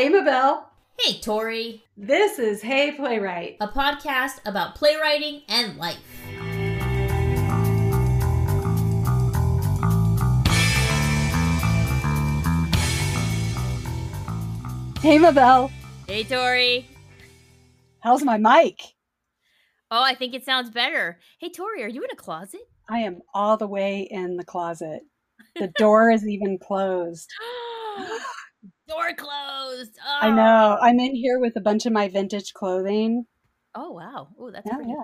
Hey, Mabel. Hey, Tori. This is Hey Playwright, a podcast about playwriting and life. Hey, Mabel. Hey, Tori. How's my mic? Oh, I think it sounds better. Hey, Tori, are you in a closet? I am all the way in the closet. The door is even closed. Door closed. Oh. I know. I'm in here with a bunch of my vintage clothing. Oh, wow. Oh, that's pretty. Yeah.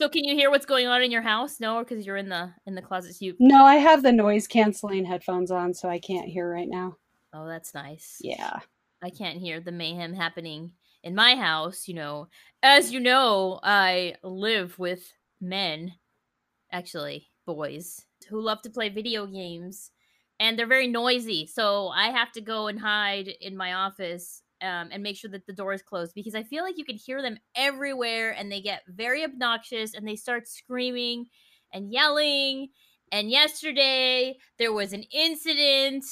So can you hear what's going on in your house? No, because you're in the closet. No, I have the noise canceling headphones on, so I can't hear right now. Oh, that's nice. Yeah. I can't hear the mayhem happening in my house, you know. As you know, I live with men, actually boys, who love to play video games. And they're very noisy, so I have to go and hide in my office and make sure that the door is closed, because I feel like you can hear them everywhere, and they get very obnoxious, and they start screaming and yelling. And yesterday, there was an incident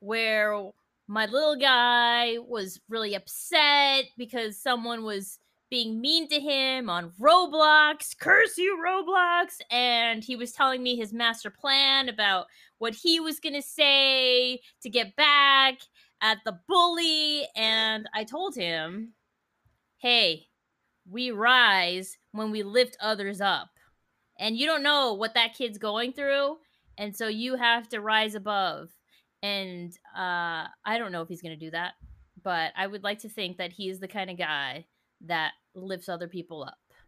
where my little guy was really upset because someone was being mean to him on Roblox. Curse you, Roblox. And he was telling me his master plan about what he was going to say to get back at the bully. And I told him, hey, we rise when we lift others up. And you don't know what that kid's going through. And so you have to rise above. And I don't know if he's going to do that, but I would like to think that he is the kind of guy that lifts other people up. So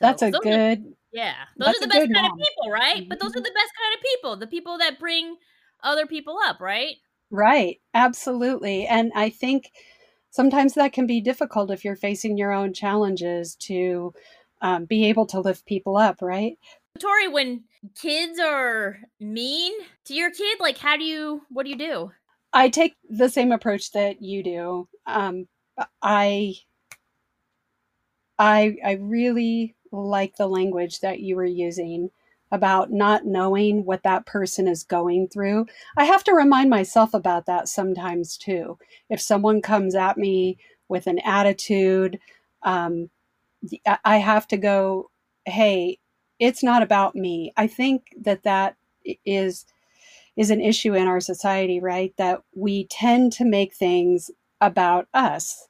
that's a good. Yeah. Those are the best kind of people, right? But those are the best kind of people. The people that bring other people up, right? Right. Absolutely. And I think sometimes that can be difficult if you're facing your own challenges to be able to lift people up, right? Tori, when kids are mean to your kid, like what do you do? I take the same approach that you do. I really like the language that you were using about not knowing what that person is going through. I have to remind myself about that sometimes too. If someone comes at me with an attitude, I have to go, hey, it's not about me. I think that is an issue in our society, right? That we tend to make things about us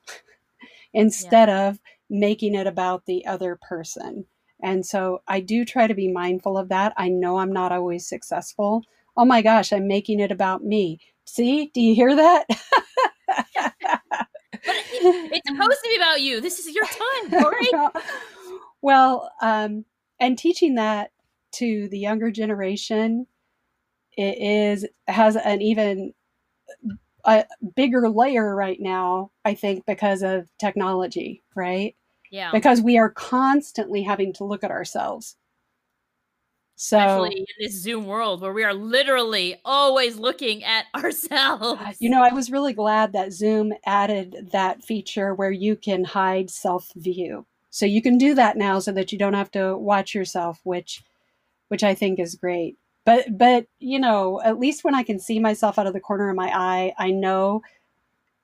instead of making it about the other person. And so I do try to be mindful of that. I know I'm not always successful. Oh my gosh, I'm making it about me. See, do you hear that? It's supposed to be about you. This is your time, Tori. Well, and teaching that to the younger generation, it has an even a bigger layer right now, I think, because of technology, right? Yeah. Because we are constantly having to look at ourselves. So, especially in this Zoom world where we are literally always looking at ourselves. You know, I was really glad that Zoom added that feature where you can hide self-view. So you can do that now so that you don't have to watch yourself, which I think is great. But you know, at least when I can see myself out of the corner of my eye, I know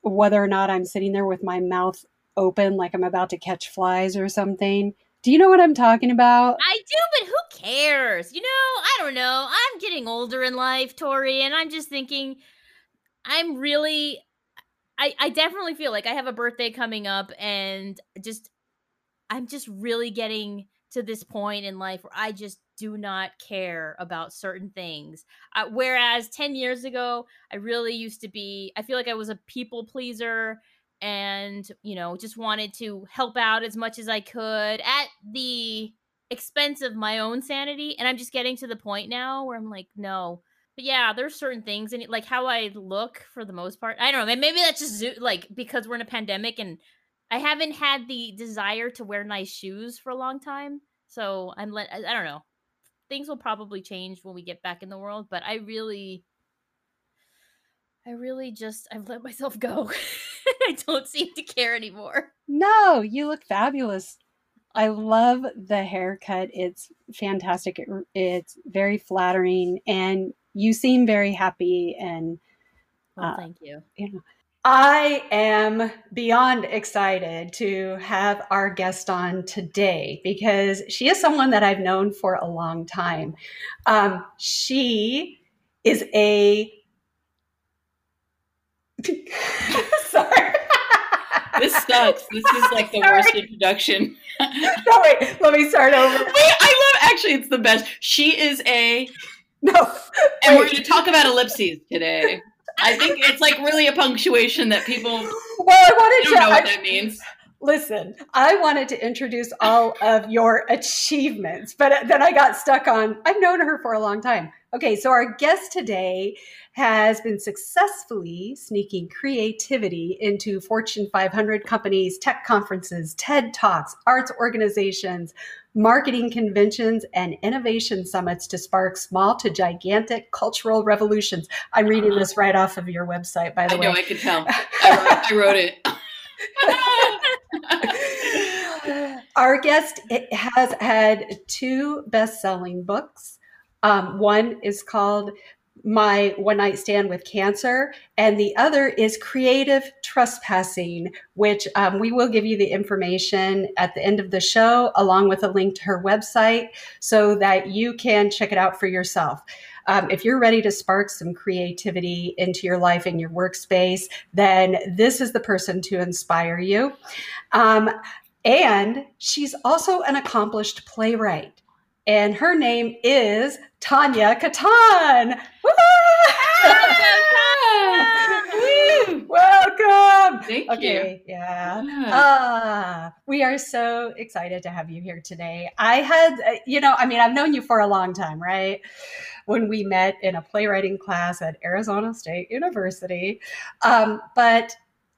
whether or not I'm sitting there with my mouth open like I'm about to catch flies or something. Do you know what I'm talking about? I do, but who cares? You know, I don't know. I'm getting older in life, Tori, and I'm just thinking I definitely feel like I have a birthday coming up, and I'm just really getting to this point in life where I just do not care about certain things. Whereas 10 years ago, I really used to be, I feel like I was a people pleaser and, you know, just wanted to help out as much as I could at the expense of my own sanity. And I'm just getting to the point now where I'm like, no. But yeah, there's certain things, and like how I look for the most part, I don't know, maybe that's just like because we're in a pandemic and I haven't had the desire to wear nice shoes for a long time. So I don't know. Things will probably change when we get back in the world, but I've let myself go. I don't seem to care anymore. No, you look fabulous. I love the haircut. It's fantastic. It's very flattering, and you seem very happy. And well, thank you. You know. I am beyond excited to have our guest on today because she is someone that I've known for a long time. She is a... Sorry. This sucks. This is like the worst introduction. No, wait, let me start over. Wait, I love, actually, it's the best. She is a... No. And we're going to talk about ellipses today. I think it's like really a punctuation that people don't know what that means. Listen, I wanted to introduce all of your achievements, but then I got stuck on, I've known her for a long time. Okay, so our guest today has been successfully sneaking creativity into Fortune 500 companies, tech conferences, TED Talks, arts organizations, marketing conventions, and innovation summits to spark small to gigantic cultural revolutions. I'm reading this right off of your website, by the way. I know, I could tell. I wrote it. Our guest has had two best-selling books. One is called My One Night Stand with Cancer, and the other is Creative Trespassing, which we will give you the information at the end of the show, along with a link to her website so that you can check it out for yourself. If you're ready to spark some creativity into your life and your workspace, then this is the person to inspire you. And she's also an accomplished playwright. And her name is Tania Katan. Woo! Welcome. Thank you. Yeah. We are so excited to have you here today. I've known you for a long time, right? When we met in a playwriting class at Arizona State University. But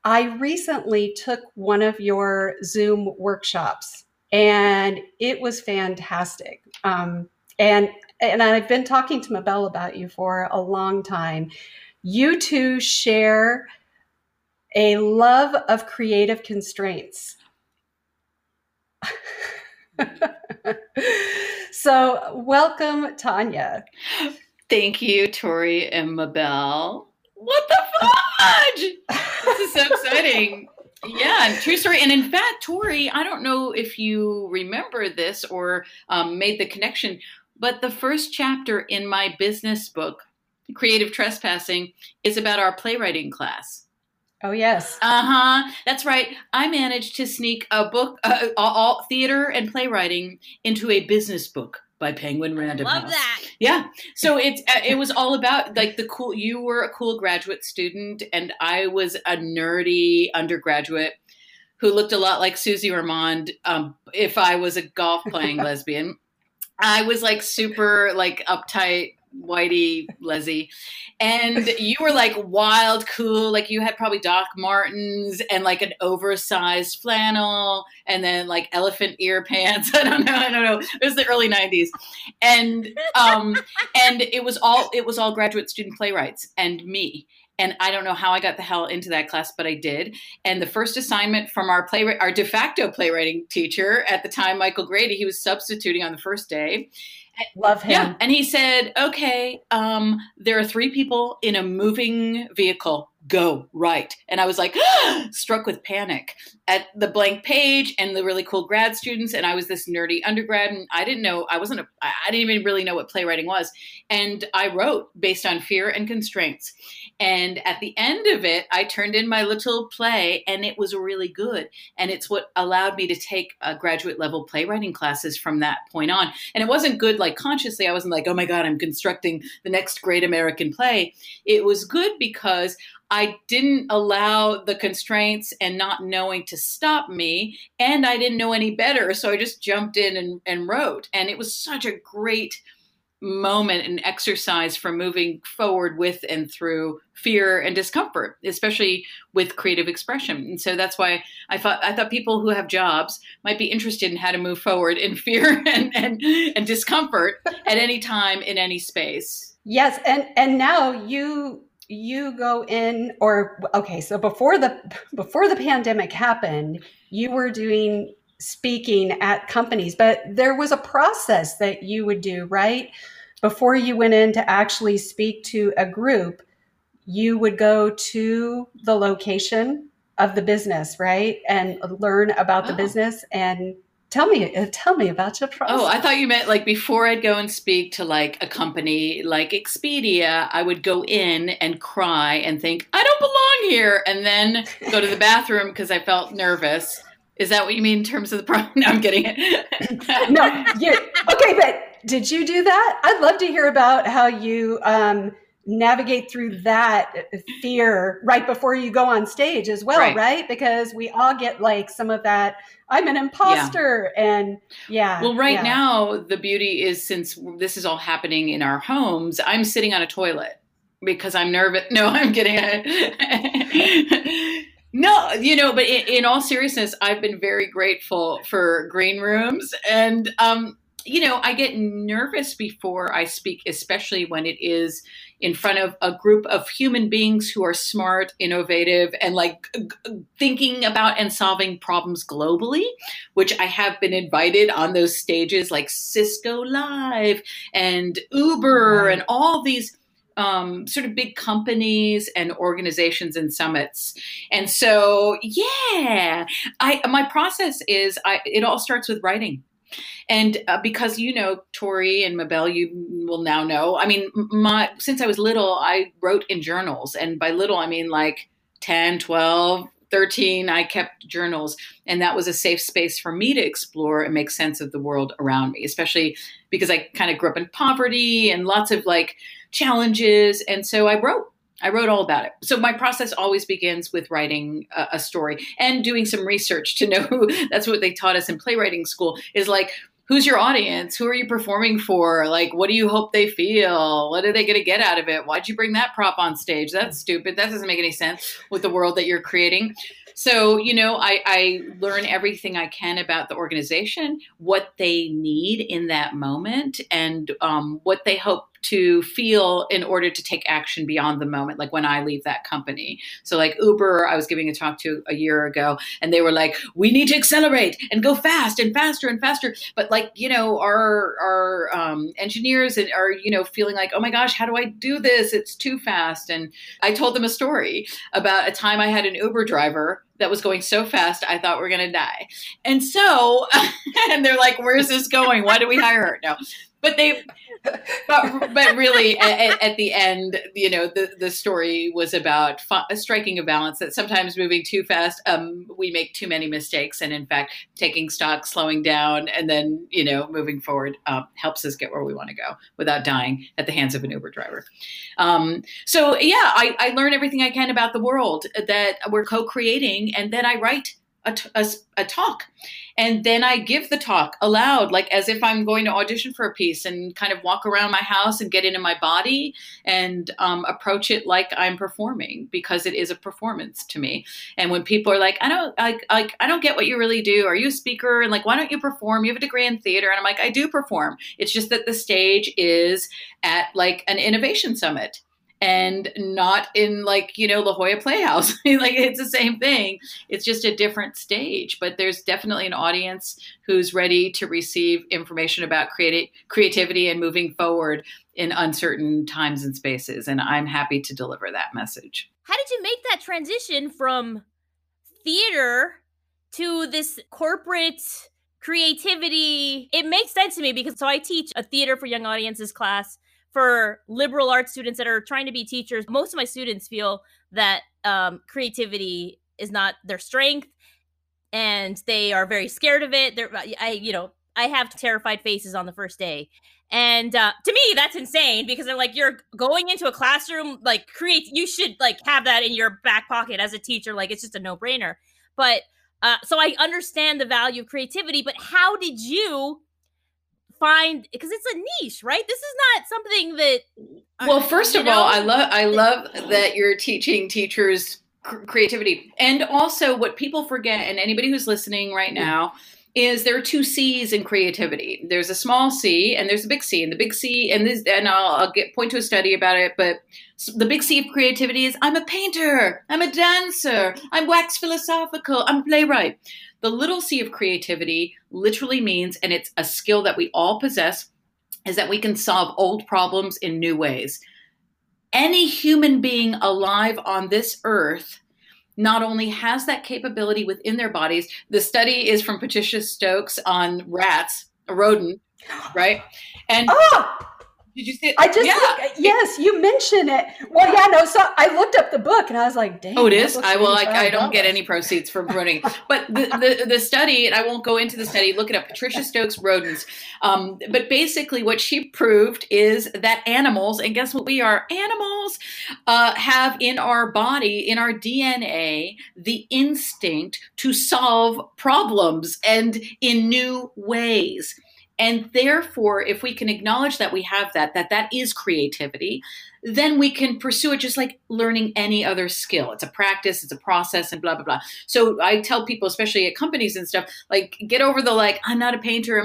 I recently took one of your Zoom workshops. And it was fantastic. And I've been talking to Mabel about you for a long time. You two share a love of creative constraints. So welcome, Tania. Thank you, Tori and Mabel. What the fudge? This is so exciting. Yeah, true story. And in fact, Tori, I don't know if you remember this or made the connection, but the first chapter in my business book, Creative Trespassing, is about our playwriting class. Oh, yes. Uh-huh. That's right. I managed to sneak a book, all theater and playwriting, into a business book by Penguin Random House. Love that. Yeah. So it was all about like you were a cool graduate student and I was a nerdy undergraduate who looked a lot like Susie Ormond if I was a golf playing lesbian. I was like super like uptight, whitey, lesy. And you were like wild, cool, like you had probably Doc Martens and like an oversized flannel and then like elephant ear pants. I don't know. It was the early 90s. And it was all graduate student playwrights and me. And I don't know how I got the hell into that class, but I did. And the first assignment from our de facto playwriting teacher at the time, Michael Grady, he was substituting on the first day. Love him. Yeah. And he said, okay, there are three people in a moving vehicle. Go right. And I was like, struck with panic at the blank page and the really cool grad students. And I was this nerdy undergrad and I didn't know, I didn't even really know what playwriting was. And I wrote based on fear and constraints. And at the end of it, I turned in my little play and it was really good. And it's what allowed me to take graduate level playwriting classes from that point on. And it wasn't good, like consciously, I wasn't like, oh my God, I'm constructing the next great American play. It was good because I didn't allow the constraints and not knowing to stop me. And I didn't know any better. So I just jumped in and wrote. And it was such a great moment and exercise for moving forward with and through fear and discomfort, especially with creative expression. And so that's why I thought people who have jobs might be interested in how to move forward in fear and discomfort at any time in any space. Yes. And now you go in, or okay, so before the pandemic happened, you were doing speaking at companies, but there was a process that you would do, right? Before you went in to actually speak to a group, you would go to the location of the business, right? And learn about the business and tell me about your process. Oh, I thought you meant like before I'd go and speak to like a company like Expedia, I would go in and cry and think, I don't belong here, and then go to the bathroom because I felt nervous. Is that what you mean in terms of the problem? No, I'm kidding. Okay, but did you do that? I'd love to hear about how you navigate through that fear right before you go on stage as well, right? Because we all get like some of that, I'm an imposter. Now, the beauty is, since this is all happening in our homes, I'm sitting on a toilet because I'm nervous. No, I'm kidding. No, but in all seriousness, I've been very grateful for green rooms. And, I get nervous before I speak, especially when it is in front of a group of human beings who are smart, innovative, and like thinking about and solving problems globally, which I have been invited on those stages like Cisco Live and Uber and all these sort of big companies and organizations and summits. And so, my process is it all starts with writing. And because, Tori and Mabel, you will now know, I mean, since I was little, I wrote in journals, and by little, I mean like 10, 12, 13, I kept journals. And that was a safe space for me to explore and make sense of the world around me, especially because I kind of grew up in poverty and lots of like challenges. And so I wrote all about it. So my process always begins with writing a story and doing some research to know who. That's what they taught us in playwriting school, is like, who's your audience? Who are you performing for? Like, what do you hope they feel? What are they going to get out of it? Why'd you bring that prop on stage? That's stupid. That doesn't make any sense with the world that you're creating. So, I learn everything I can about the organization, what they need in that moment, and what they hope to feel in order to take action beyond the moment, like when I leave that company. So like Uber, I was giving a talk to a year ago, and they were like, we need to accelerate and go fast and faster and faster. But like, our engineers are, feeling like, oh my gosh, how do I do this? It's too fast. And I told them a story about a time I had an Uber driver that was going so fast, I thought we're going to die. And so, and they're like, where's this going? Why did we hire her? No. But really, at the end, the story was about striking a balance, that sometimes moving too fast, we make too many mistakes. And in fact, taking stock, slowing down, and then, moving forward helps us get where we want to go without dying at the hands of an Uber driver. I learn everything I can about the world that we're co-creating. And then I write a talk. And then I give the talk aloud, like as if I'm going to audition for a piece, and kind of walk around my house and get into my body and approach it like I'm performing, because it is a performance to me. And when people are like, I don't get what you really do. Are you a speaker? And like, why don't you perform? You have a degree in theater. And I'm like, I do perform. It's just that the stage is at like an innovation summit, and not in like, La Jolla Playhouse. Like, it's the same thing. It's just a different stage, but there's definitely an audience who's ready to receive information about creativity and moving forward in uncertain times and spaces. And I'm happy to deliver that message. How did you make that transition from theater to this corporate creativity? It makes sense to me because I teach a theater for young audiences class for liberal arts students that are trying to be teachers. Most of my students feel that creativity is not their strength, and they are very scared of it. I have terrified faces on the first day. And to me, that's insane, because they're like, you're going into a classroom, like you should like have that in your back pocket as a teacher. Like, it's just a no brainer. But so I understand the value of creativity, but how did you find, because it's a niche, right? This is not something that. Well, first of all, I love that you're teaching teachers creativity, and also what people forget, and anybody who's listening right now, is there are two C's in creativity. There's a small C and there's a big C, and the big C, and I'll point to a study about it, but the big C of creativity is I'm a painter, I'm a dancer, I'm wax philosophical, I'm a playwright. The little C of creativity literally means, and it's a skill that we all possess, is that we can solve old problems in new ways. Any human being alive on this earth not only has that capability within their bodies. The study is from Patricia Stokes on rats, a rodent, right? And did you see it? I just, yes, you mentioned it. Well, yeah, no, so I looked up the book and I was like, dang. Oh, it is? I don't get any proceeds for pruning. But the study, and I won't go into the study, look it up, Patricia Stokes rodents. But basically what she proved is that animals, and guess what we are? Animals have in our body, in our DNA, the instinct to solve problems and in new ways. And therefore, if we can acknowledge that we have that is creativity, then we can pursue it just like learning any other skill. It's a practice, it's a process, and blah, blah, blah. So I tell people, especially at companies and stuff, like get over the I'm not a painter,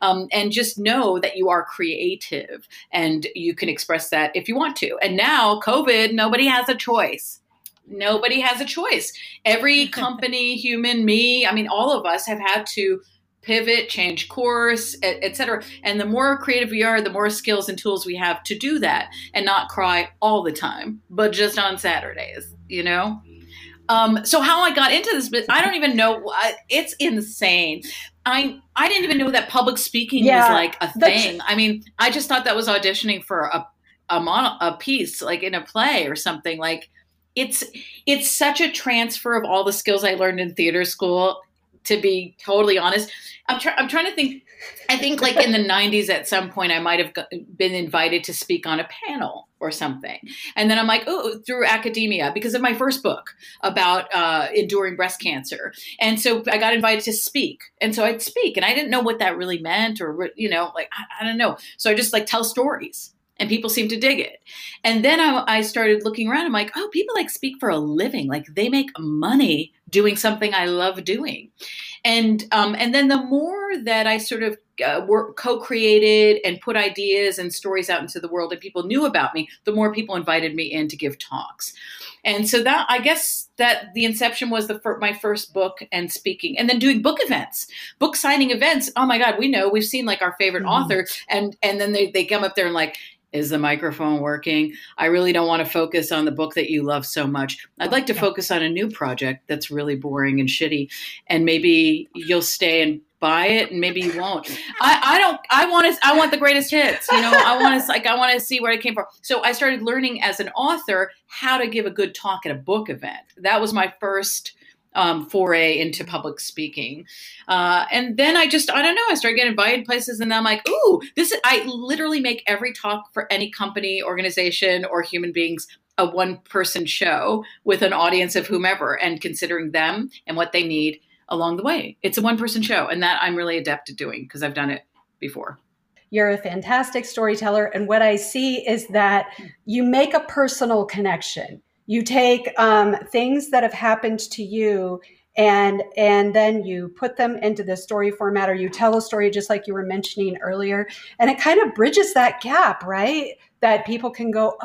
and just know that you are creative and you can express that if you want to. And now COVID, nobody has a choice. Nobody has a choice. Every company, human, me, all of us have had to pivot, change course, et cetera. And the more creative we are, the more skills and tools we have to do that and not cry all the time, but just on Saturdays, So how I got into this, I don't even know. It's insane. I didn't even know that public speaking was like a thing. I just thought that was auditioning for a piece, like in a play or something. Like it's such a transfer of all the skills I learned in theater school. To be totally honest, I'm trying to think. I think like in the 90s at some point I might have been invited to speak on a panel or something. And then I'm like, through academia because of my first book about enduring breast cancer. And so I got invited to speak. And so I'd speak and I didn't know what that really meant or, I don't know. So I just tell stories and people seem to dig it. And then I started looking around. I'm like, people speak for a living. They make money doing something I love doing. And then the more that I sort of co-created and put ideas and stories out into the world and people knew about me, the more people invited me in to give talks. And so that, I guess that the inception was my first book and speaking and then doing book events, book signing events. Oh my God, we've seen our favorite author and then they come up there and is the microphone working? I really don't want to focus on the book that you love so much. I'd like to focus on a new project that's really boring and shitty. And maybe you'll stay and buy it and maybe you won't. I want the greatest hits. I want to see where it came from. So I started learning as an author how to give a good talk at a book event. That was my first foray into public speaking. And then I started getting invited places and I'm like, I literally make every talk for any company, organization, or human beings, a one person show with an audience of whomever and considering them and what they need along the way. It's a one person show. And that I'm really adept at doing because I've done it before. You're a fantastic storyteller. And what I see is that you make a personal connection. You take things that have happened to you and then you put them into the story format or you tell a story just like you were mentioning earlier. And it kind of bridges that gap, right? That people can go,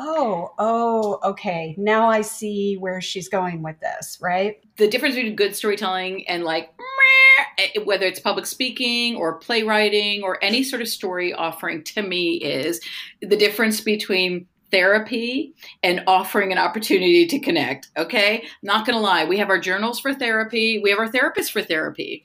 okay, now I see where she's going with this, right? The difference between good storytelling and whether it's public speaking or playwriting or any sort of story offering to me is the difference between therapy and offering an opportunity to connect. Okay. Not going to lie. We have our journals for therapy. We have our therapists for therapy.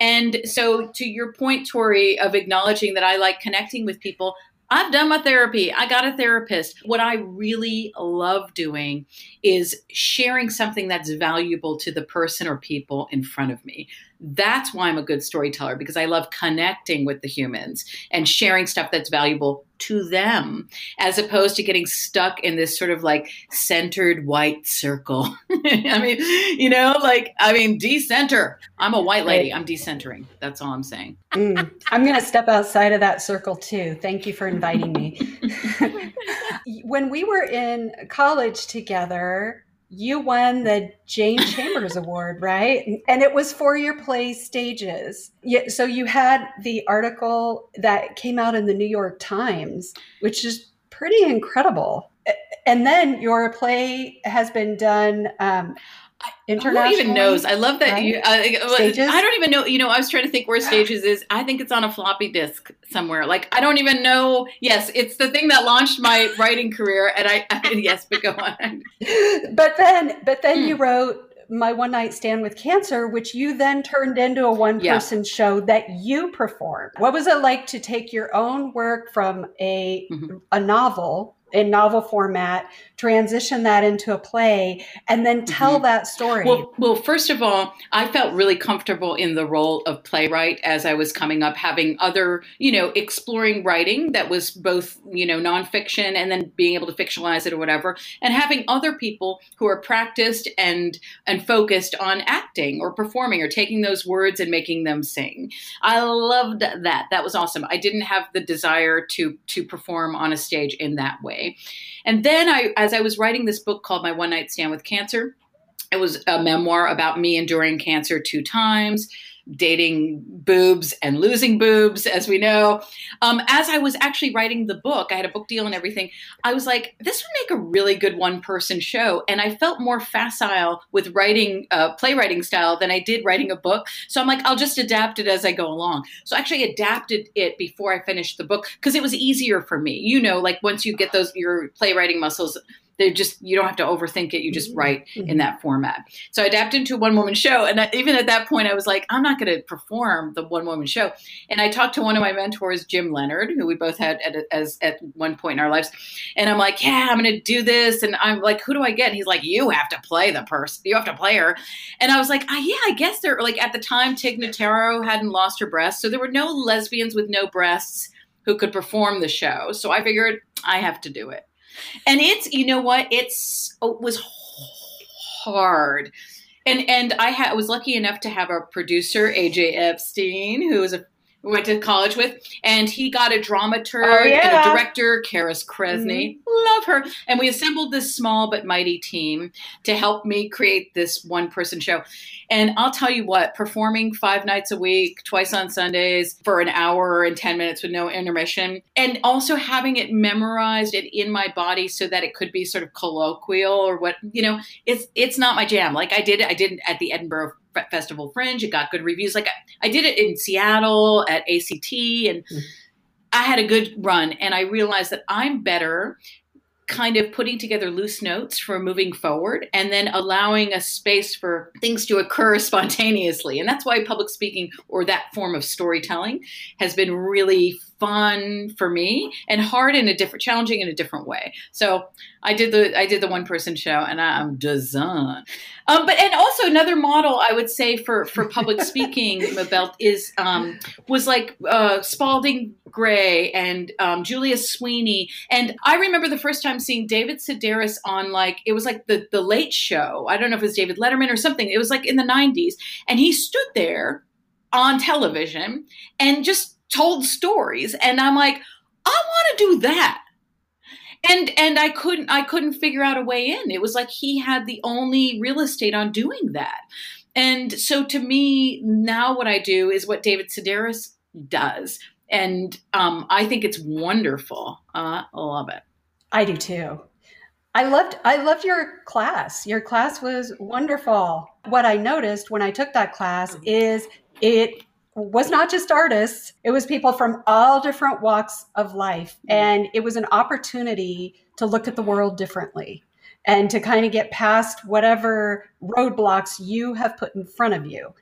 And so to your point, Tori, of acknowledging that I like connecting with people, I've done my therapy. I got a therapist. What I really love doing is sharing something that's valuable to the person or people in front of me. That's why I'm a good storyteller, because I love connecting with the humans and sharing stuff that's valuable to them, as opposed to getting stuck in this sort of centered white circle. Decenter. I'm a white lady. I'm decentering. That's all I'm saying. I'm going to step outside of that circle too. Thank you for inviting me. When we were in college together, you won the Jane Chambers Award, right? And it was for your play Stages. Yeah, so you had the article that came out in the New York Times, which is pretty incredible. And then your play has been done International. Who even knows? I love that. Right? Stages? I don't even know. You know, I was trying to think where Stages is. I think it's on a floppy disk somewhere. Like, I don't even know. Yes, it's the thing that launched my writing career. And yes, but go on. But then you wrote My One Night Stand with Cancer, which you then turned into a one-person show that you performed. What was it like to take your own work from a novel? In novel format, transition that into a play, and then tell that story? Well, first of all, I felt really comfortable in the role of playwright as I was coming up, having other, exploring writing that was both, nonfiction and then being able to fictionalize it or whatever, and having other people who are practiced and focused on acting or performing or taking those words and making them sing. I loved that. That was awesome. I didn't have the desire to perform on a stage in that way. And then as I was writing this book called My One Night Stand with Cancer, it was a memoir about me enduring cancer 2 times, dating boobs and losing boobs, as we know. As I was actually writing the book, I had a book deal and everything. I was like, this would make a really good one-person show. And I felt more facile with writing playwriting style than I did writing a book. So I'm like, I'll just adapt it as I go along. So I actually adapted it before I finished the book because it was easier for me. Once you get your playwriting muscles, they just, you don't have to overthink it. You just write in that format. So I adapted into a one-woman show. And even at that point, I was like, I'm not going to perform the one-woman show. And I talked to one of my mentors, Jim Leonard, who we both had at one point in our lives. And I'm like, yeah, I'm going to do this. And I'm like, who do I get? And he's like, you have to play the person. You have to play her. And I was like, I guess they're like, at the time, Tig Notaro hadn't lost her breasts. So there were no lesbians with no breasts who could perform the show. So I figured I have to do it. And it's, it was hard. And I was lucky enough to have a producer, AJ Epstein, who went to college with, and he got a dramaturg and a director, Karis Kresney. Love her. And we assembled this small but mighty team to help me create this one-person show. And I'll tell you what, performing 5 nights a week, twice on Sundays, for an hour and 10 minutes with no intermission, and also having it memorized and in my body so that it could be sort of colloquial or what, it's not my jam. Like I did it at the Edinburgh Festival Fringe. It got good reviews. Like I did it in Seattle at ACT, and I had a good run. And I realized that I'm better kind of putting together loose notes for moving forward and then allowing a space for things to occur spontaneously. And that's why public speaking or that form of storytelling has been really fun for me and hard in a different, challenging in a different way. So I did the one-person show, and I'm done. And also another model I would say for public speaking, Mabel, was like Spalding Gray and Julia Sweeney. And I remember the first time seeing David Sedaris on the Late Show. I don't know if it was David Letterman or something. It was like in the 90s, and he stood there on television and just told stories, and I'm like, I want to do that, and I couldn't figure out a way in. It was like he had the only real estate on doing that, and so to me now what I do is what David Sedaris does, and I think it's wonderful. I love it. I do too. I loved your class. Your class was wonderful. What I noticed when I took that class is it was not just artists. It was people from all different walks of life. And it was an opportunity to look at the world differently and to kind of get past whatever roadblocks you have put in front of you.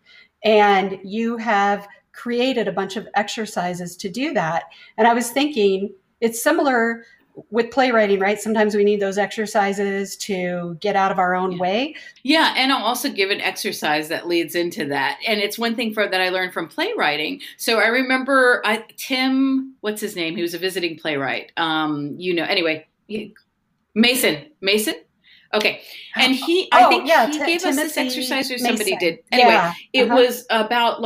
And you have created a bunch of exercises to do that. And I was thinking it's similar with playwriting, right? Sometimes we need those exercises to get out of our own way. Yeah. And I'll also give an exercise that leads into that. And it's one thing that I learned from playwriting. So I remember Tim, what's his name? He was a visiting playwright. Mason. Okay. And he gave us this exercise, or somebody did. Anyway, it was about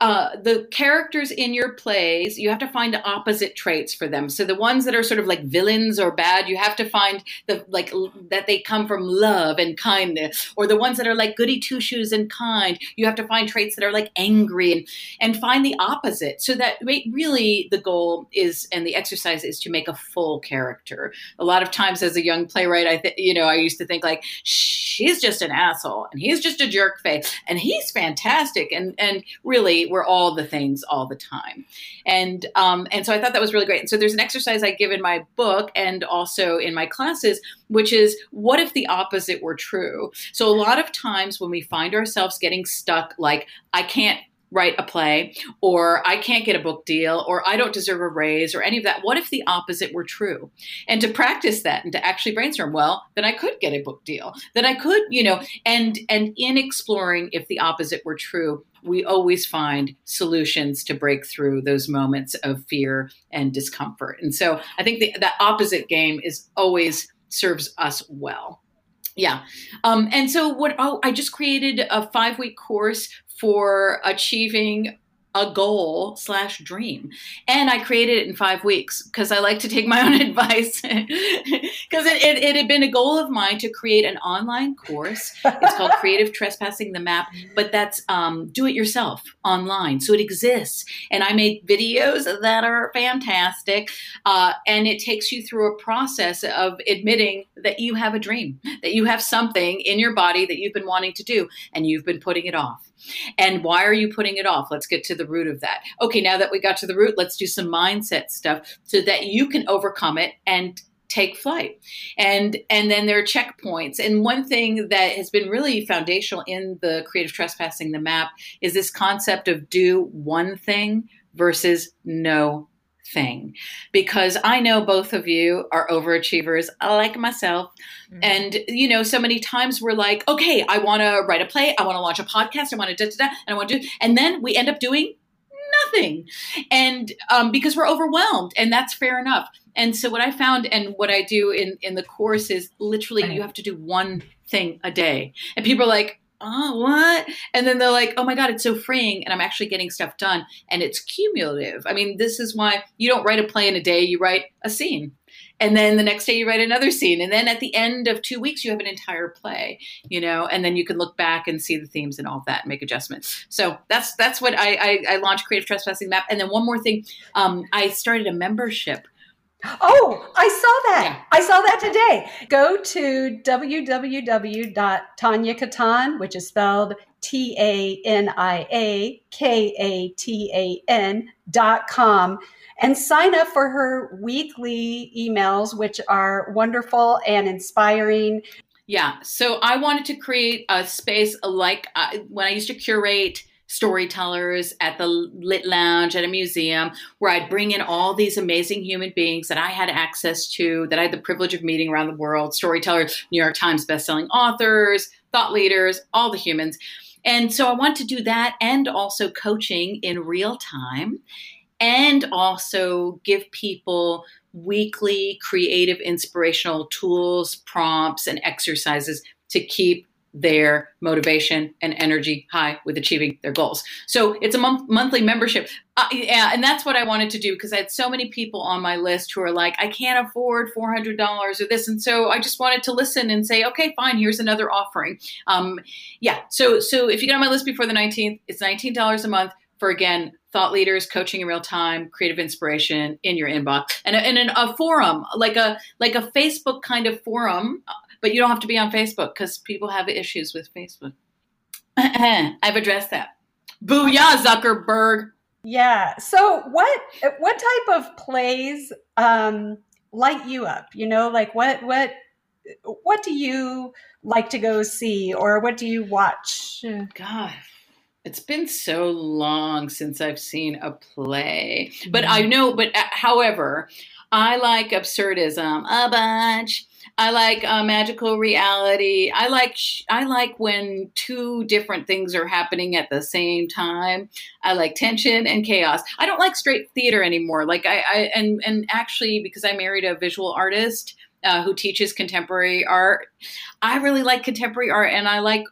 The characters in your plays, you have to find opposite traits for them. So the ones that are sort of like villains or bad, you have to find the like that they come from love and kindness, or the ones that are like goody two shoes and kind, you have to find traits that are like angry and find the opposite. So that really the goal is, and the exercise is, to make a full character. A lot of times as a young playwright, I used to think like, she's just an asshole and he's just a jerk face and he's fantastic, and really we're all the things all the time. And so I thought that was really great. And so there's an exercise I give in my book and also in my classes, which is, what if the opposite were true? So a lot of times when we find ourselves getting stuck, like, I can't write a play, or I can't get a book deal, or I don't deserve a raise, or any of that, what if the opposite were true? And to practice that and to actually brainstorm, well, then I could get a book deal, then I could, and in exploring if the opposite were true, we always find solutions to break through those moments of fear and discomfort. And so I think the opposite game is always serves us well. Yeah. I just created a 5-week course for achieving a goal/dream. And I created it in 5 weeks because I like to take my own advice, because it had been a goal of mine to create an online course. It's called Creative Trespassing The Map, but that's do it yourself online. So it exists. And I made videos that are fantastic. And it takes you through a process of admitting that you have a dream, that you have something in your body that you've been wanting to do and you've been putting it off. And why are you putting it off? Let's get to the root of that. Okay, now that we got to the root, let's do some mindset stuff so that you can overcome it and take flight. And then there are checkpoints. And one thing that has been really foundational in the Creative Trespassing the Map is this concept of do one thing versus no thing, because I know both of you are overachievers like myself. Mm-hmm. And, so many times we're like, okay, I want to write a play. I want to launch a podcast. I want to and I want to do, and then we end up doing nothing. And because we're overwhelmed, and that's fair enough. And so what I found and what I do in the course is literally you have to do one thing a day. And people are like, oh, what? And then they're like, oh my God, it's so freeing. And I'm actually getting stuff done. And it's cumulative. I mean, this is why you don't write a play in a day, you write a scene. And then the next day you write another scene. And then at the end of 2 weeks, you have an entire play, and then you can look back and see the themes and all of that and make adjustments. So that's what I launched Creative Trespassing Map. And then one more thing, I started a membership. Oh, I saw that. Yeah. I saw that today. Go to www.taniakatan, which is spelled Taniakatan.com, and sign up for her weekly emails, which are wonderful and inspiring. Yeah. So I wanted to create a space like when I used to curate storytellers at the Lit Lounge at a museum, where I'd bring in all these amazing human beings that I had access to, that I had the privilege of meeting around the world, storytellers, New York Times bestselling authors, thought leaders, all the humans. And so I want to do that, and also coaching in real time, and also give people weekly creative inspirational tools, prompts, and exercises to keep their motivation and energy high with achieving their goals. So it's a monthly membership. And that's what I wanted to do, because I had so many people on my list who are like, I can't afford $400 or this. And so I just wanted to listen and say, okay, fine, here's another offering. So if you get on my list before the 19th, it's $19 a month for, again, thought leaders, coaching in real time, creative inspiration in your inbox, and in a forum, like a Facebook kind of forum. But you don't have to be on Facebook, because people have issues with Facebook. I've addressed that. Booyah, Zuckerberg. Yeah. So what type of plays light you up? Like what do you like to go see, or what do you watch? God, it's been so long since I've seen a play. But I know. But however, I like absurdism a bunch. I like magical reality. I like when two different things are happening at the same time. I like tension and chaos. I don't like straight theater anymore. Like I and actually, because I married a visual artist, who teaches contemporary art. I really like contemporary art, and I like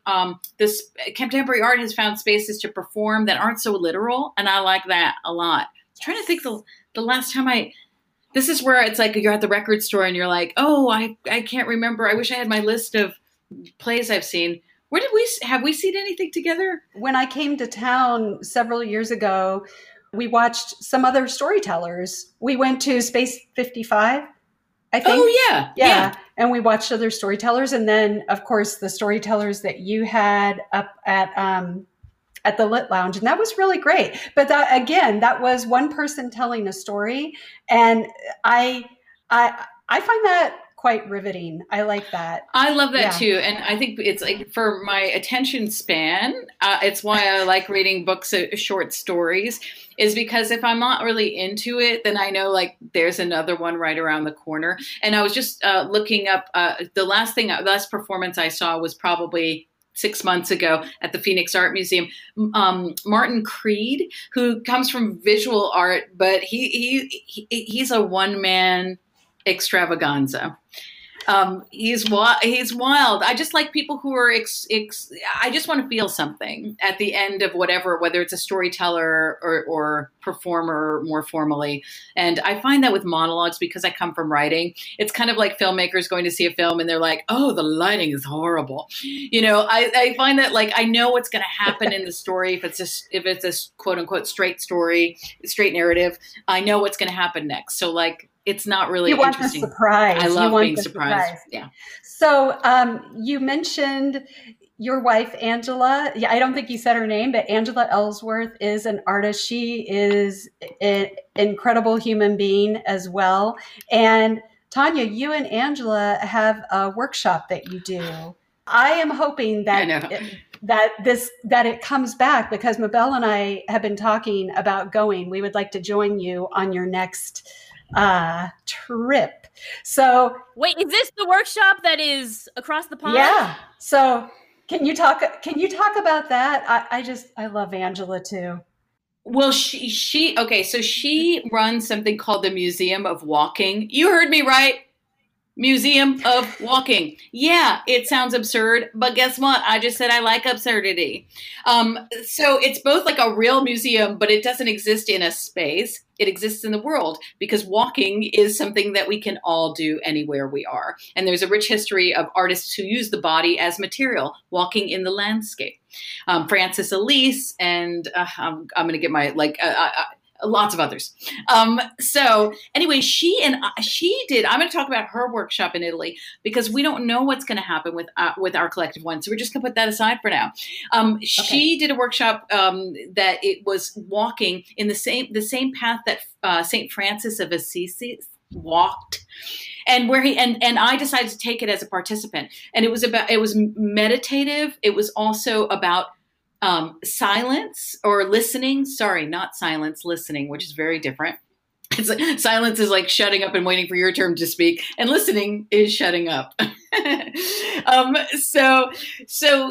this. Contemporary art has found spaces to perform that aren't so literal, and I like that a lot. I'm trying to think the last time this is where it's like you're at the record store and you're like, oh, I can't remember. I wish I had my list of plays I've seen. Where did have we seen anything together? When I came to town several years ago, we watched some other storytellers. We went to Space 55, I think. Oh, yeah. Yeah. And we watched other storytellers. And then, of course, the storytellers that you had up at the Lit Lounge. And that was really great. But that, again, that was one person telling a story. And I find that quite riveting. I like that. I love that too. And I think it's like for my attention span, it's why I like reading books, short stories, is because if I'm not really into it, then I know like there's another one right around the corner. And I was just looking up the last performance I saw was probably 6 months ago at the Phoenix Art Museum, Martin Creed, who comes from visual art, but he's a one-man extravaganza. He's wild. I just like people who are I just want to feel something at the end of whatever, whether it's a storyteller or performer more formally. And I find that with monologues, because I come from writing, it's kind of like filmmakers going to see a film and they're like, oh, the lighting is horrible. You know, I find that like, I know what's going to happen in the story. If it's a quote unquote straight story, straight narrative, I know what's going to happen next. So like, it's not really interesting. You want the surprise. I love being surprised. Yeah. So you mentioned your wife, Angela. Yeah, I don't think you said her name, but Angela Ellsworth is an artist. She is an incredible human being as well. And Tania, you and Angela have a workshop that you do. I am hoping that it comes back, because Mabel and I have been talking about going. We would like to join you on your next trip. So wait, is this the workshop that is across the pond? Yeah. So can you talk about that? I love Angela too. Well, she runs something called the Museum of Walking. You heard me right. Museum of Walking. Yeah, it sounds absurd, but guess what? I just said I like absurdity. So it's both like a real museum, but it doesn't exist in a space. It exists in the world, because walking is something that we can all do anywhere we are. And there's a rich history of artists who use the body as material, walking in the landscape. Francis Elise, and I'm going to get my lots of others. So anyway, I'm going to talk about her workshop in Italy, because we don't know what's going to happen with our collective one. So we're just going to put that aside for now. Okay. She did a workshop that it was walking in the same path that Saint Francis of Assisi walked, and where he and I decided to take it as a participant. And it was meditative. It was also about silence or listening. Sorry, not silence, listening, which is very different. It's like, silence is like shutting up and waiting for your turn to speak, and listening is shutting up. So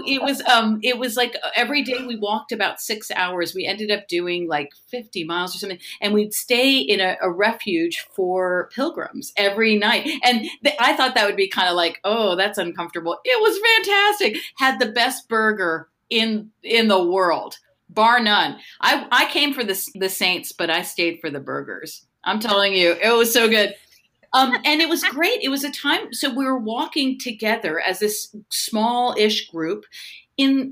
it was like every day we walked about 6 hours. We ended up doing like 50 miles or something, and we'd stay in a refuge for pilgrims every night. And I thought that would be kind of like, oh, that's uncomfortable. It was fantastic. Had the best burger in the world, bar none. I came for the saints, but I stayed for the burgers. I'm telling you, it was so good. And it was great. It was a time. So we were walking together as this small-ish group in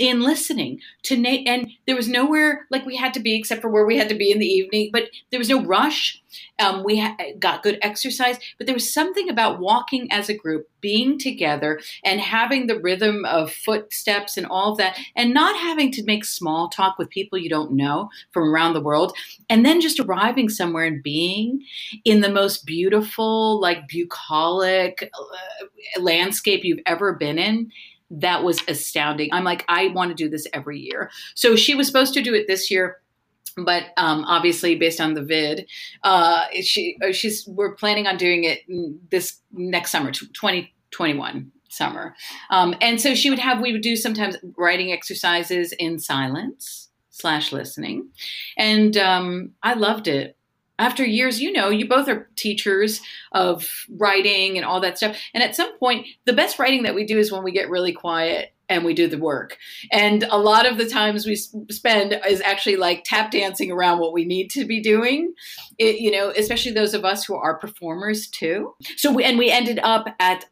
listening to Nate. And there was nowhere like we had to be, except for where we had to be in the evening, but there was no rush. We got good exercise, but there was something about walking as a group, being together and having the rhythm of footsteps and all of that, and not having to make small talk with people you don't know from around the world. And then just arriving somewhere and being in the most beautiful, like bucolic landscape you've ever been in. That was astounding. I'm like, I want to do this every year. So she was supposed to do it this year, but obviously based on the vid, we're planning on doing it this next summer, 2021 summer. And so we would do sometimes writing exercises in silence /listening. And I loved it. after years, you know, you both are teachers of writing and all that stuff. And at some point, the best writing that we do is when we get really quiet and we do the work. And a lot of the times we spend is actually like tap dancing around what we need to be doing, it, you know, especially those of us who are performers too. So we ended up at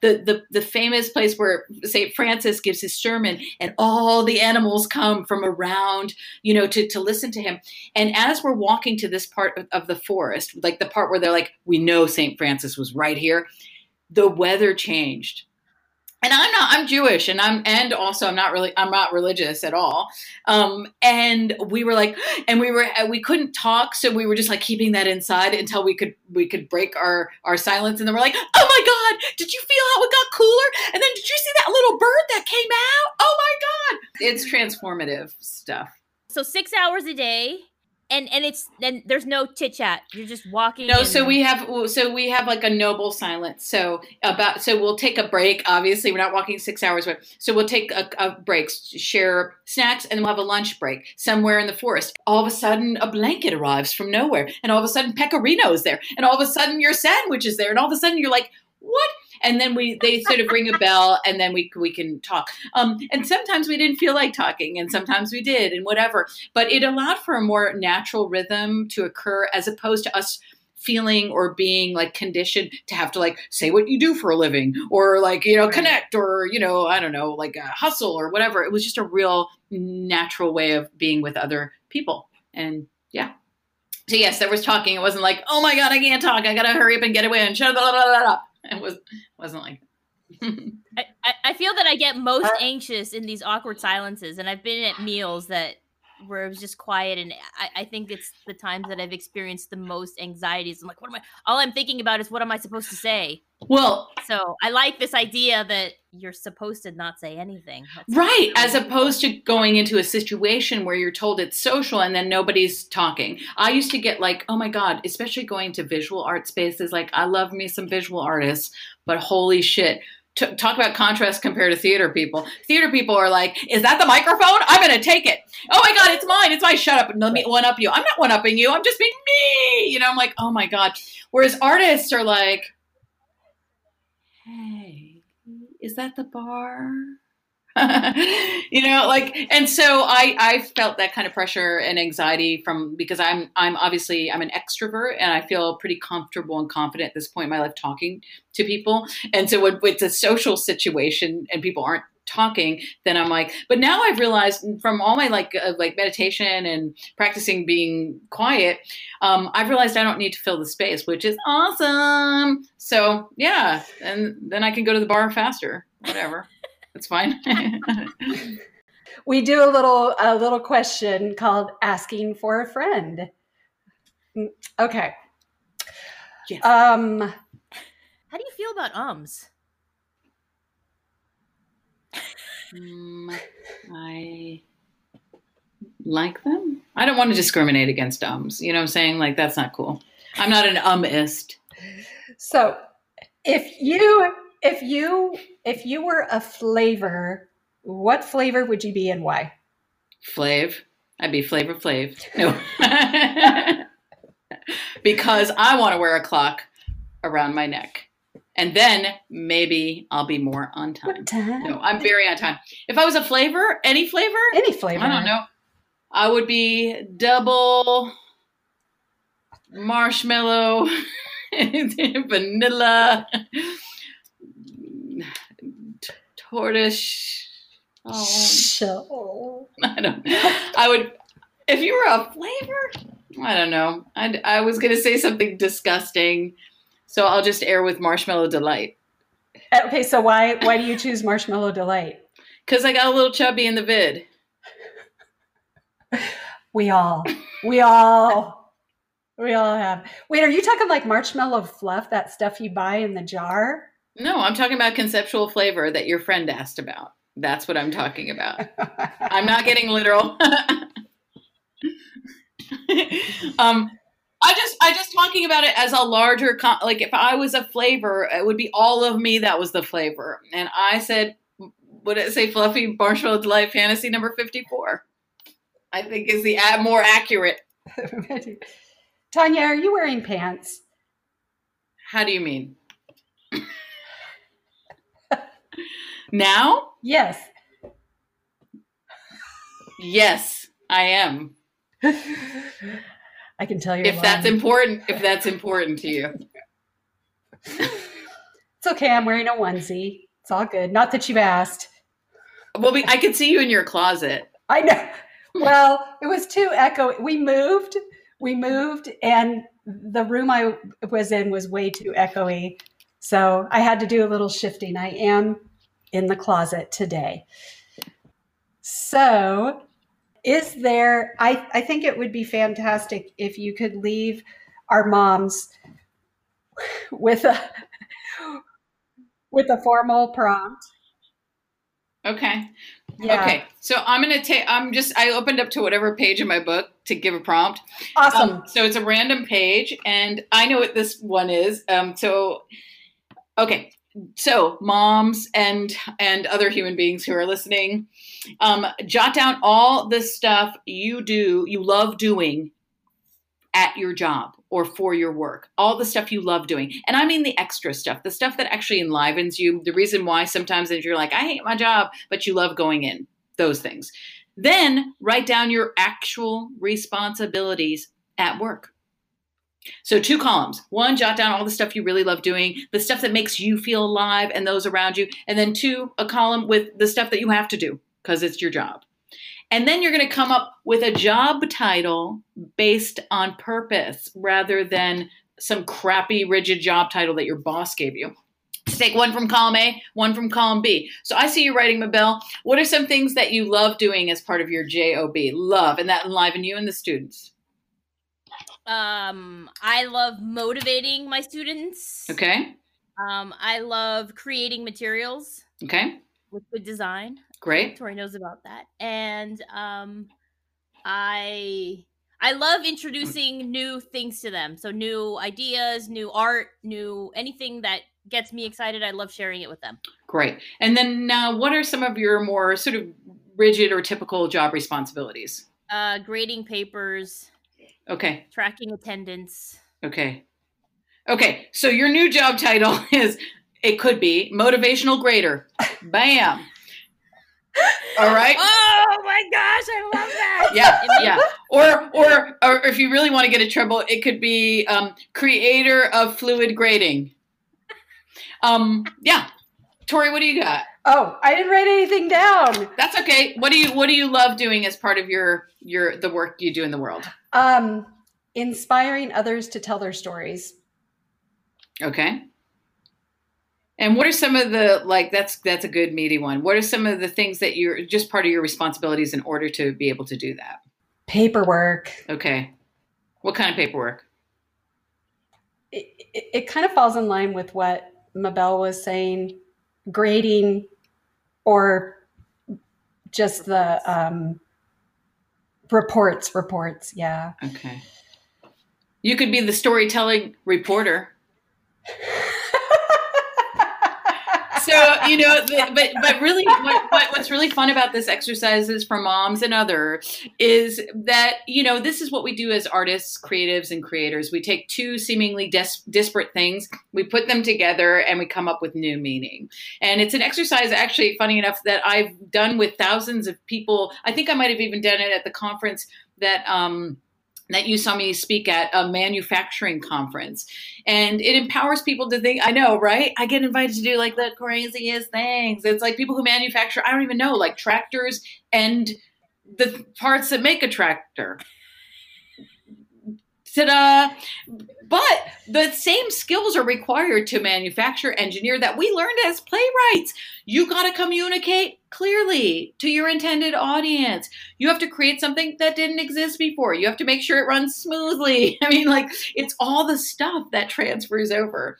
the famous place where Saint Francis gives his sermon, and all the animals come from around, you know, to listen to him. And as we're walking to this part of the forest, like the part where they're like, we know Saint Francis was right here, the weather changed. And I'm Jewish, and also I'm not religious at all. And we were like, we couldn't talk. So we were just like keeping that inside until we could break our silence. And then we're like, oh my God, did you feel how it got cooler? And then did you see that little bird that came out? Oh my God. It's transformative stuff. So 6 hours a day. And there's no chit chat. You're just walking. No, so we have like a noble silence. So we'll take a break. Obviously, we're not walking 6 hours, but so we'll take a break, share snacks, and we'll have a lunch break somewhere in the forest. All of a sudden, a blanket arrives from nowhere, and all of a sudden, pecorino is there, and all of a sudden, your sandwich is there, and all of a sudden, you're like, what? And then they sort of ring a bell, and then we can talk. And sometimes we didn't feel like talking, and sometimes we did, and whatever. But it allowed for a more natural rhythm to occur, as opposed to us feeling or being like conditioned to have to like say what you do for a living, or like, you know, connect, or, you know, I don't know, like hustle or whatever. It was just a real natural way of being with other people. And yeah. So yes, there was talking. It wasn't like, oh my God, I can't talk. I got to hurry up and get away and shut up. Blah, blah, blah, blah. It wasn't like that. I feel that I get most anxious in these awkward silences, and I've been at meals where it was just quiet, and I think it's the times that I've experienced the most anxieties. I'm like, all I'm thinking about is what am I supposed to say? Well, so I like this idea that you're supposed to not say anything. That's right. As opposed to going into a situation where you're told it's social and then nobody's talking. I used to get like, oh my God, especially going to visual art spaces. Like, I love me some visual artists, but holy shit. Talk about contrast compared to theater people. Theater people are like, is that the microphone? I'm going to take it. Oh my God, it's mine. It's mine. Shut up. Let me one-up you. I'm not one-upping you. I'm just being me. You know, I'm like, oh my God. Whereas artists are like, hey, is that the bar? You know, like, and so I felt that kind of pressure and anxiety because I'm an extrovert, and I feel pretty comfortable and confident at this point in my life talking to people. And so when it's a social situation and people aren't talking, then I'm like, but now I've realized from all my like meditation and practicing being quiet, I've realized I don't need to fill the space, which is awesome. So yeah. And then I can go to the bar faster, whatever. It's fine. We do a little question called asking for a friend. Okay. Yes. How do you feel about ums? I like them. I don't want to discriminate against ums. You know what I'm saying? Like, that's not cool. I'm not an umist. So if you were a flavor, what flavor would you be and why? Flav. I'd be Flavor Flav. No. Because I want to wear a clock around my neck. And then maybe I'll be more on time. No, I'm very on time. If I was a flavor, any flavor, I don't know, I would be double marshmallow, vanilla, tortoise. Oh, so. I don't know. I would, if you were a flavor, I don't know. I was going to say something disgusting. So I'll just air with Marshmallow Delight. Okay, so why do you choose Marshmallow Delight? Because I got a little chubby in the vid. We all have. Wait, are you talking like Marshmallow Fluff, that stuff you buy in the jar? No, I'm talking about conceptual flavor that your friend asked about. That's what I'm talking about. I'm not getting literal. I just talking about it as a larger, like if I was a flavor, it would be all of me that was the flavor. And I said, would it say Fluffy Marshmallow Delight Fantasy number 54? I think is the more accurate. Tania, are you wearing pants? How do you mean? Now? Yes. Yes, I am. I can tell you if that's important. If that's important to you. It's okay. I'm wearing a onesie. It's all good. Not that you've asked. Well, I could see you in your closet. I know. Well, it was too echoey. We moved, and the room I was in was way too echoey. So I had to do a little shifting. I am in the closet today. So is there, I think it would be fantastic if you could leave our moms with a formal prompt. Okay. Yeah. Okay. So I'm going to take, I opened up to whatever page in my book to give a prompt. Awesome. So it's a random page, and I know what this one is. Okay. So moms and other human beings who are listening, jot down all the stuff you love doing at your job or for your work, all the stuff you love doing. And I mean the extra stuff, the stuff that actually enlivens you, the reason why sometimes if you're like, I hate my job, but you love going in, those things. Then write down your actual responsibilities at work. So 2 columns. 1, jot down all the stuff you really love doing, the stuff that makes you feel alive and those around you. And then 2, a column with the stuff that you have to do because it's your job. And then you're going to come up with a job title based on purpose rather than some crappy, rigid job title that your boss gave you. Take 1 from column A, 1 from column B. So I see you writing, Mabel. What are some things that you love doing as part of your JOB? Love, and that enliven you and the students. I love motivating my students. Okay. I love creating materials. Okay. With good design. Great. Tori knows about that. And I love introducing new things to them. So new ideas, new art, new anything that gets me excited. I love sharing it with them. Great. And then what are some of your more sort of rigid or typical job responsibilities? Grading papers. Okay. Tracking attendance. Okay. Okay. So your new job title is, it could be motivational grader. Bam. All right. Oh my gosh. I love that. Yeah. Yeah. Or if you really want to get in trouble, it could be creator of fluid grading. Yeah. Tori, what do you got? Oh, I didn't write anything down. That's okay. What do you love doing as part of the work you do in the world? Inspiring others to tell their stories. Okay. And what are some of the, like, that's a good meaty one. What are some of the things that you're just part of your responsibilities in order to be able to do that? Paperwork. Okay. What kind of paperwork? It kind of falls in line with what Mabel was saying, grading or just the, Reports. Yeah. Okay. You could be the storytelling reporter. So, you know, but really what's really fun about this exercise is for moms and other is that, you know, this is what we do as artists, creatives, and creators. We take 2 seemingly disparate things, we put them together, and we come up with new meaning. And it's an exercise, actually, funny enough, that I've done with thousands of people. I think I might have even done it at the conference that you saw me speak at, a manufacturing conference. And it empowers people to think, I know, right? I get invited to do like the craziest things. It's like people who manufacture, I don't even know, like tractors and the parts that make a tractor. Ta-da! But the same skills are required to manufacture, engineer that we learned as playwrights. You got to communicate clearly to your intended audience. You have to create something that didn't exist before. You have to make sure it runs smoothly. I mean, like, it's all the stuff that transfers over.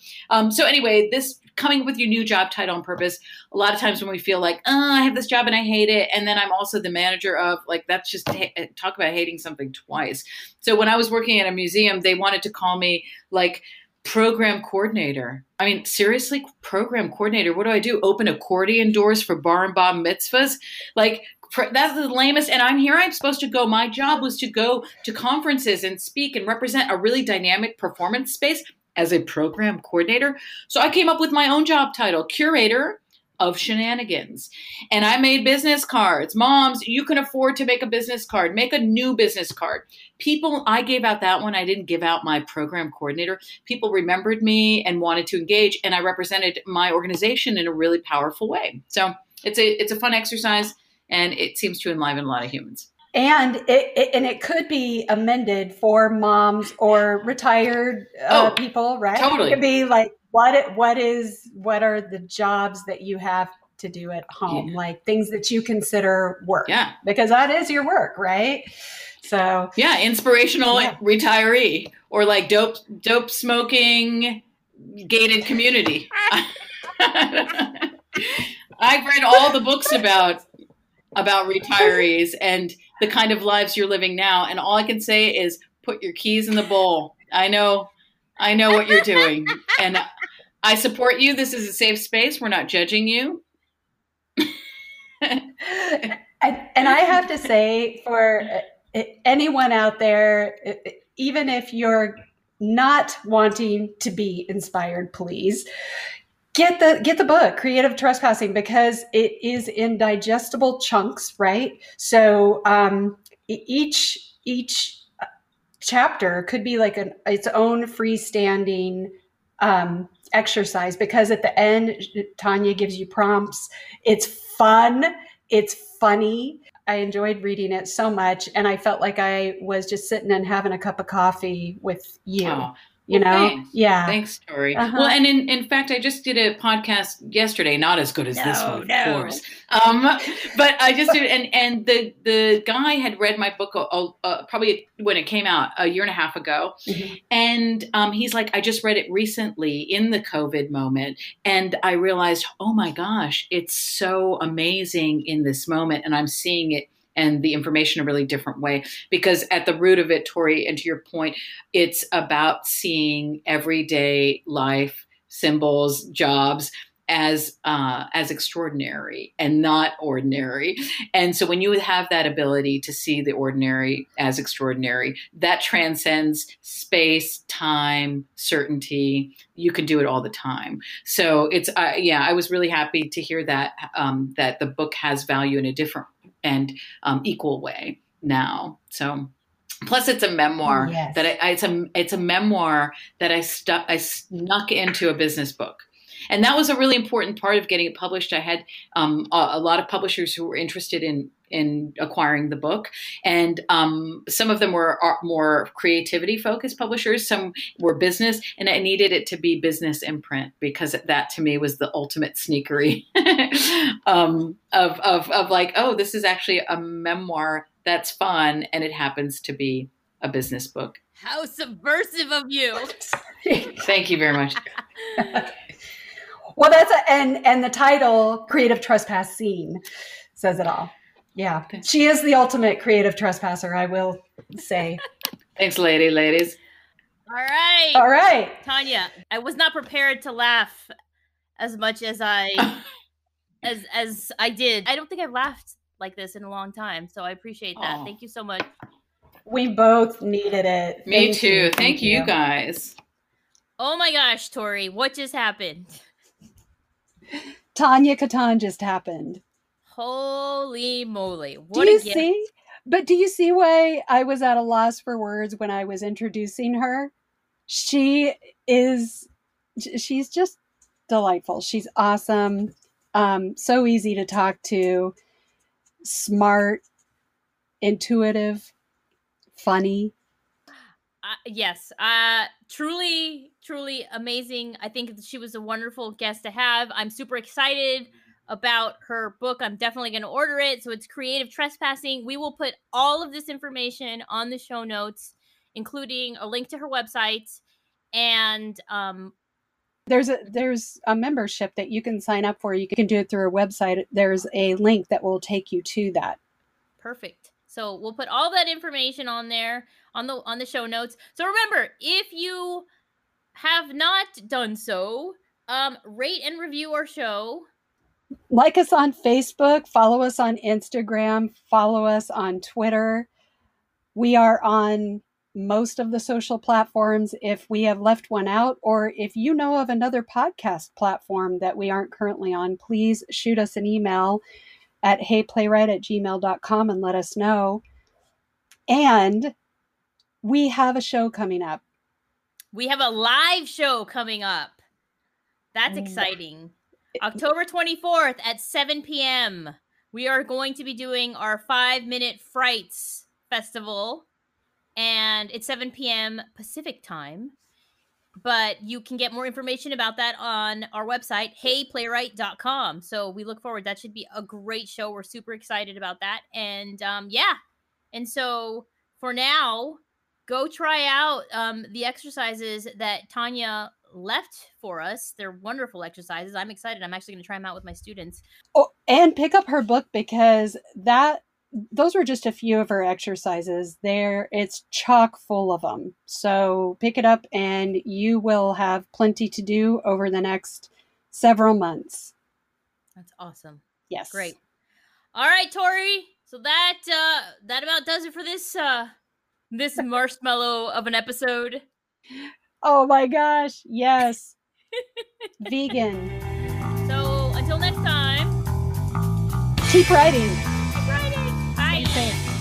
So anyway, this coming up with your new job title on purpose, a lot of times when we feel like, oh, I have this job and I hate it. And then I'm also the manager of, like, that's just talk about hating something twice. So when I was working at a museum, they wanted to call me like program coordinator. I mean, seriously, program coordinator, what do I do? Open accordion doors for bar and bat mitzvahs? Like, That's the lamest. And I'm here. I'm supposed to go. My job was to go to conferences and speak and represent a really dynamic performance space as a program coordinator. So I came up with my own job title, curator of shenanigans. And I made business cards. Moms, you can afford to make a business card. Make a new business card. People, I gave out that one. I didn't give out my program coordinator. People remembered me and wanted to engage. And I represented my organization in a really powerful way. So it's a fun exercise. And it seems to enliven a lot of humans. And it could be amended for moms or retired people, right? Totally. It could be like, what are the jobs that you have to do at home? Yeah. Like things that you consider work. Yeah. Because that is your work, right? So yeah, inspirational retiree or like dope smoking gated community. I've read all the books about retirees and the kind of lives you're living now. And all I can say is put your keys in the bowl. I know what you're doing. And I support you. This is a safe space. We're not judging you. And I have to say for anyone out there, even if you're not wanting to be inspired, please, get the book, Creative Trespassing, because it is in digestible chunks, right? So each chapter could be like its own freestanding exercise, because at the end, Tania gives you prompts. It's fun. It's funny. I enjoyed reading it so much. And I felt like I was just sitting and having a cup of coffee with you. Oh. You know? Thanks. Yeah. Thanks, Tori. Uh-huh. Well, and in fact, I just did a podcast yesterday, not as good as this one, of course. But I just did, and the guy had read my book probably when it came out a year and a half ago. Mm-hmm. And he's like, I just read it recently in the COVID moment. And I realized, oh my gosh, it's so amazing in this moment. And I'm seeing it and the information in a really different way, because at the root of it, Tori, and to your point, it's about seeing everyday life, symbols, jobs as extraordinary and not ordinary. And so when you have that ability to see the ordinary as extraordinary, that transcends space, time, certainty. You can do it all the time. So it's, I was really happy to hear that, that the book has value in a different and equal way now. So plus it's a memoir that it's a memoir that I snuck into a business book. And that was a really important part of getting it published. I had a lot of publishers who were interested in acquiring the book. And some of them were more creativity focused publishers. Some were business, and I needed it to be business imprint, because that to me was the ultimate sneakery of like, oh, this is actually a memoir that's fun. And it happens to be a business book. How subversive of you. Thank you very much. Well, that's and the title, Creative Trespassing, says it all. Yeah. She is the ultimate creative trespasser, I will say. Thanks, ladies. All right. Tania, I was not prepared to laugh as much as I as I did. I don't think I've laughed like this in a long time, so I appreciate that. Thank you so much. We both needed it. Me too. You. Thank you guys. Oh my gosh, Tori, what just happened? Tania Katan just happened. Holy moly. What do you see? But do you see why I was at a loss for words when I was introducing her? She's just delightful. She's awesome. So easy to talk to. Smart, intuitive, funny. Truly amazing. I think she was a wonderful guest to have. I'm super excited about her book. I'm definitely going to order it. So it's Creative Trespassing. We will put all of this information on the show notes, including a link to her website. And there's a membership that you can sign up for. You can do it through her website. There's a link that will take you to that. Perfect. So we'll put all that information on there on the show notes. So remember, if you have not done so, rate and review our show Like us on Facebook, follow us on Instagram, follow us on Twitter. We are on most of the social platforms. If we have left one out, or if you know of another podcast platform that we aren't currently on, please shoot us an email at heyplaywright@gmail.com and let us know. And we have a show coming up. We have a live show coming up. That's exciting. October 24th at 7 p.m. We are going to be doing our 5-Minute Frights Festival. And it's 7 p.m. Pacific time. But you can get more information about that on our website, heyplaywright.com. So we look forward. That should be a great show. We're super excited about that. And yeah. And so for now, go try out the exercises that Tania left for us. They're wonderful exercises. I'm excited. I'm actually going to try them out with my students. Oh, and pick up her book, because those were just a few of her exercises. It's chock full of them. So pick it up and you will have plenty to do over the next several months. That's awesome. Yes. Great. All right, Tori. So that about does it for this marshmallow of an episode. Oh my gosh. Yes. Vegan. So until next time. Keep writing.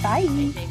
Bye. Bye.